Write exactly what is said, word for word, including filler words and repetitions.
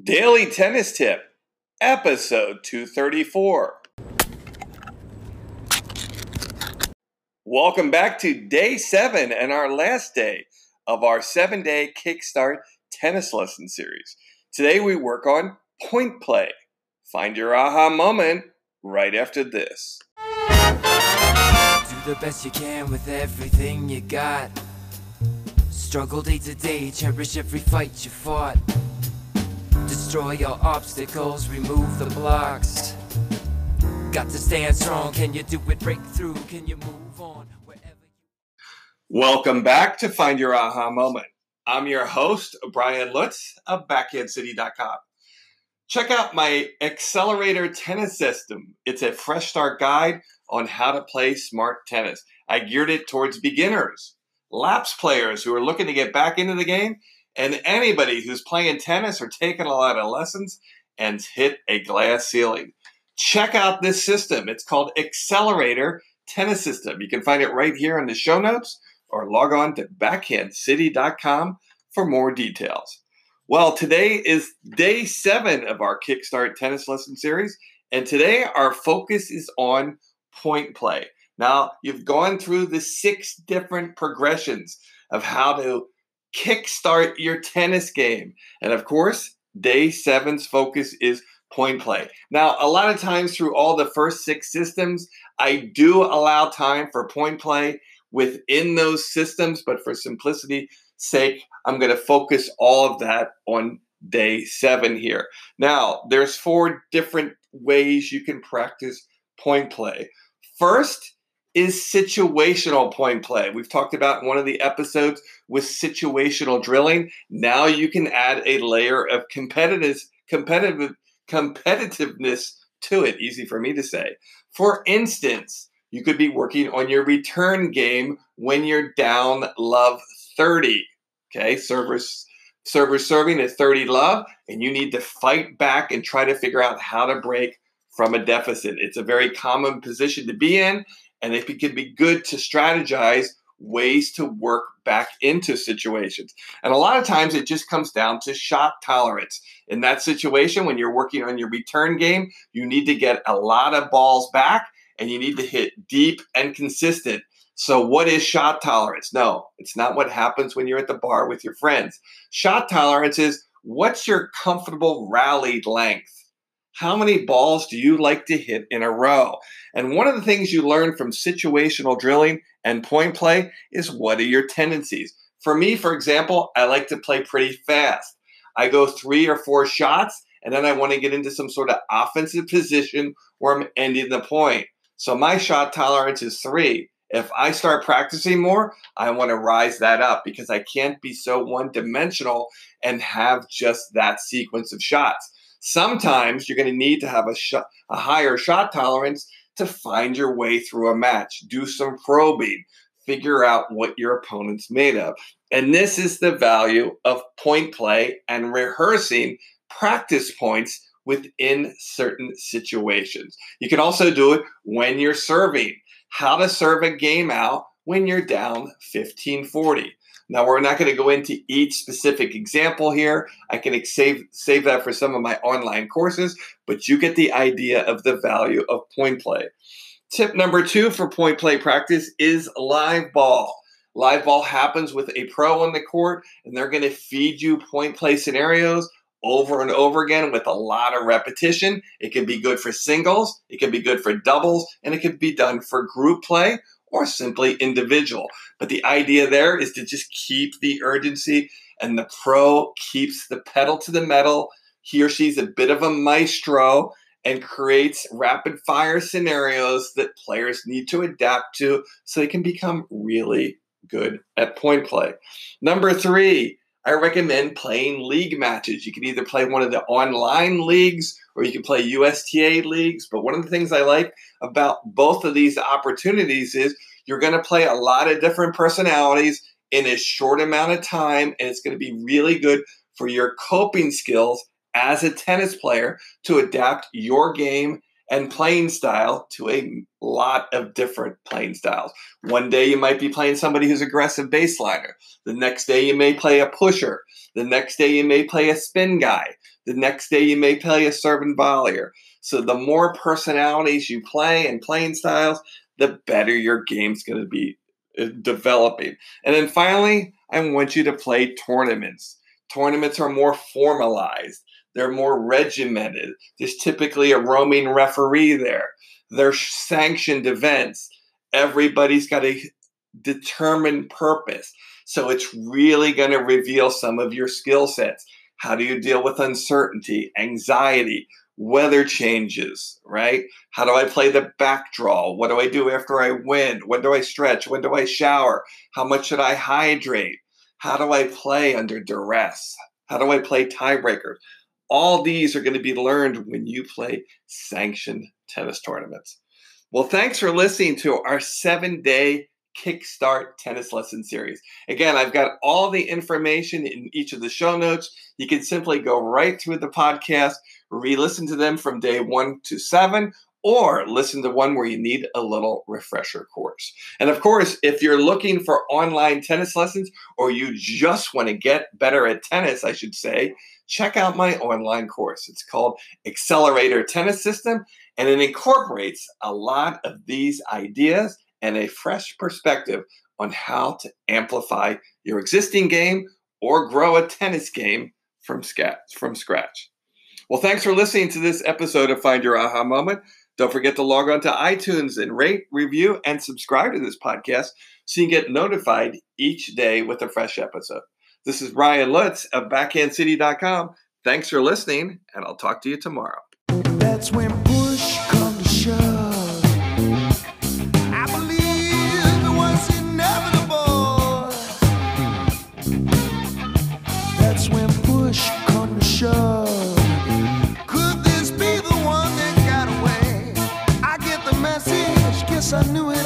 Daily Tennis Tip, Episode two thirty-four. Welcome back to Day seven and our last day of our seven-day Kickstart Tennis Lesson Series. Today we work on point play. Find your aha moment right after this. Do the best you can with everything you got. Struggle day to day, cherish every fight you fought. Destroy your obstacles, remove the blocks. Got to stand strong. Can you do it? Break through. Can you move on? Wherever you... Welcome back to Find Your Aha Moment. I'm your host, Brian Lutz of Backhand City dot com. Check out my Accelerator Tennis System. It's a fresh start guide on how to play smart tennis. I geared it towards beginners, lapse players who are looking to get back into the game, and anybody who's playing tennis or taking a lot of lessons and hit a glass ceiling. Check out this system. It's called Accelerator Tennis System. You can find it right here in the show notes or log on to backhand city dot com for more details. Well, today is day seven of our Kickstart Tennis Lesson Series, and today our focus is on point play. Now, you've gone through the six different progressions of how to kickstart your tennis game. And of course, day seven's focus is point play. Now, a lot of times through all the first six systems, I do allow time for point play within those systems, but for simplicity's sake, I'm going to focus all of that on day seven here. Now, there's four different ways you can practice point play. First is situational point play. We've talked about in one of the episodes with situational drilling. Now you can add a layer of competitiveness, competitive, competitiveness to it. Easy for me to say. For instance, you could be working on your return game when you're down love thirty. Okay, servers, servers serving at thirty love, and you need to fight back and try to figure out how to break from a deficit. It's a very common position to be in, and it can be good to strategize ways to work back into situations. And a lot of times it just comes down to shot tolerance. In that situation, when you're working on your return game, you need to get a lot of balls back and you need to hit deep and consistent. So what is shot tolerance? No, it's not what happens when you're at the bar with your friends. Shot tolerance is what's your comfortable rally length? How many balls do you like to hit in a row? And one of the things you learn from situational drilling and point play is what are your tendencies? For me, for example, I like to play pretty fast. I go three or four shots, and then I want to get into some sort of offensive position where I'm ending the point. So my shot tolerance is three. If I start practicing more, I want to rise that up because I can't be so one-dimensional and have just that sequence of shots. Sometimes you're going to need to have a, sh- a higher shot tolerance to find your way through a match. Do some probing. Figure out what your opponent's made of. And this is the value of point play and rehearsing practice points within certain situations. You can also do it when you're serving. How to serve a game out when you're down fifteen forty. Now, we're not going to go into each specific example here. I can save, save that for some of my online courses, but you get the idea of the value of point play. Tip number two for point play practice is live ball. Live ball happens with a pro on the court, and they're going to feed you point play scenarios over and over again with a lot of repetition. It can be good for singles, it can be good for doubles, and it can be done for group play or simply individual. But the idea there is to just keep the urgency, and the pro keeps the pedal to the metal. He or she's a bit of a maestro and creates rapid fire scenarios that players need to adapt to so they can become really good at point play. Number three, I recommend playing league matches. You can either play one of the online leagues or you can play U S T A leagues. But one of the things I like about both of these opportunities is you're going to play a lot of different personalities in a short amount of time, and it's going to be really good for your coping skills as a tennis player to adapt your game and playing style to a lot of different playing styles. One day you might be playing somebody who's aggressive baseliner. The next day you may play a pusher. The next day you may play a spin guy. The next day you may play a serve and volleyer. So the more personalities you play and playing styles, the better your game's going to be developing. And then finally, I want you to play tournaments. Tournaments are more formalized. They're more regimented. There's typically a roaming referee there. They're sanctioned events. Everybody's got a determined purpose. So it's really going to reveal some of your skill sets. How do you deal with uncertainty, anxiety, weather changes, right? How do I play the back draw? What do I do after I win? When do I stretch? When do I shower? How much should I hydrate? How do I play under duress? How do I play tiebreakers? All these are going to be learned when you play sanctioned tennis tournaments. Well, thanks for listening to our seven-day Kickstart Tennis Lesson Series. Again, I've got all the information in each of the show notes. You can simply go right through the podcast, re-listen to them from day one to seven, or listen to one where you need a little refresher course. And of course, if you're looking for online tennis lessons, or you just want to get better at tennis, I should say, check out my online course. It's called Accelerator Tennis System, and it incorporates a lot of these ideas and a fresh perspective on how to amplify your existing game or grow a tennis game from scratch. Well, thanks for listening to this episode of Find Your Aha Moment. Don't forget to log on to iTunes and rate, review, and subscribe to this podcast so you can get notified each day with a fresh episode. This is Brian Lutz of Backhand City dot com. Thanks for listening, and I'll talk to you tomorrow. That's when push comes to shove. I believe it was inevitable. That's when push comes to shove. Could this be the one that got away? I get the message, guess I knew it.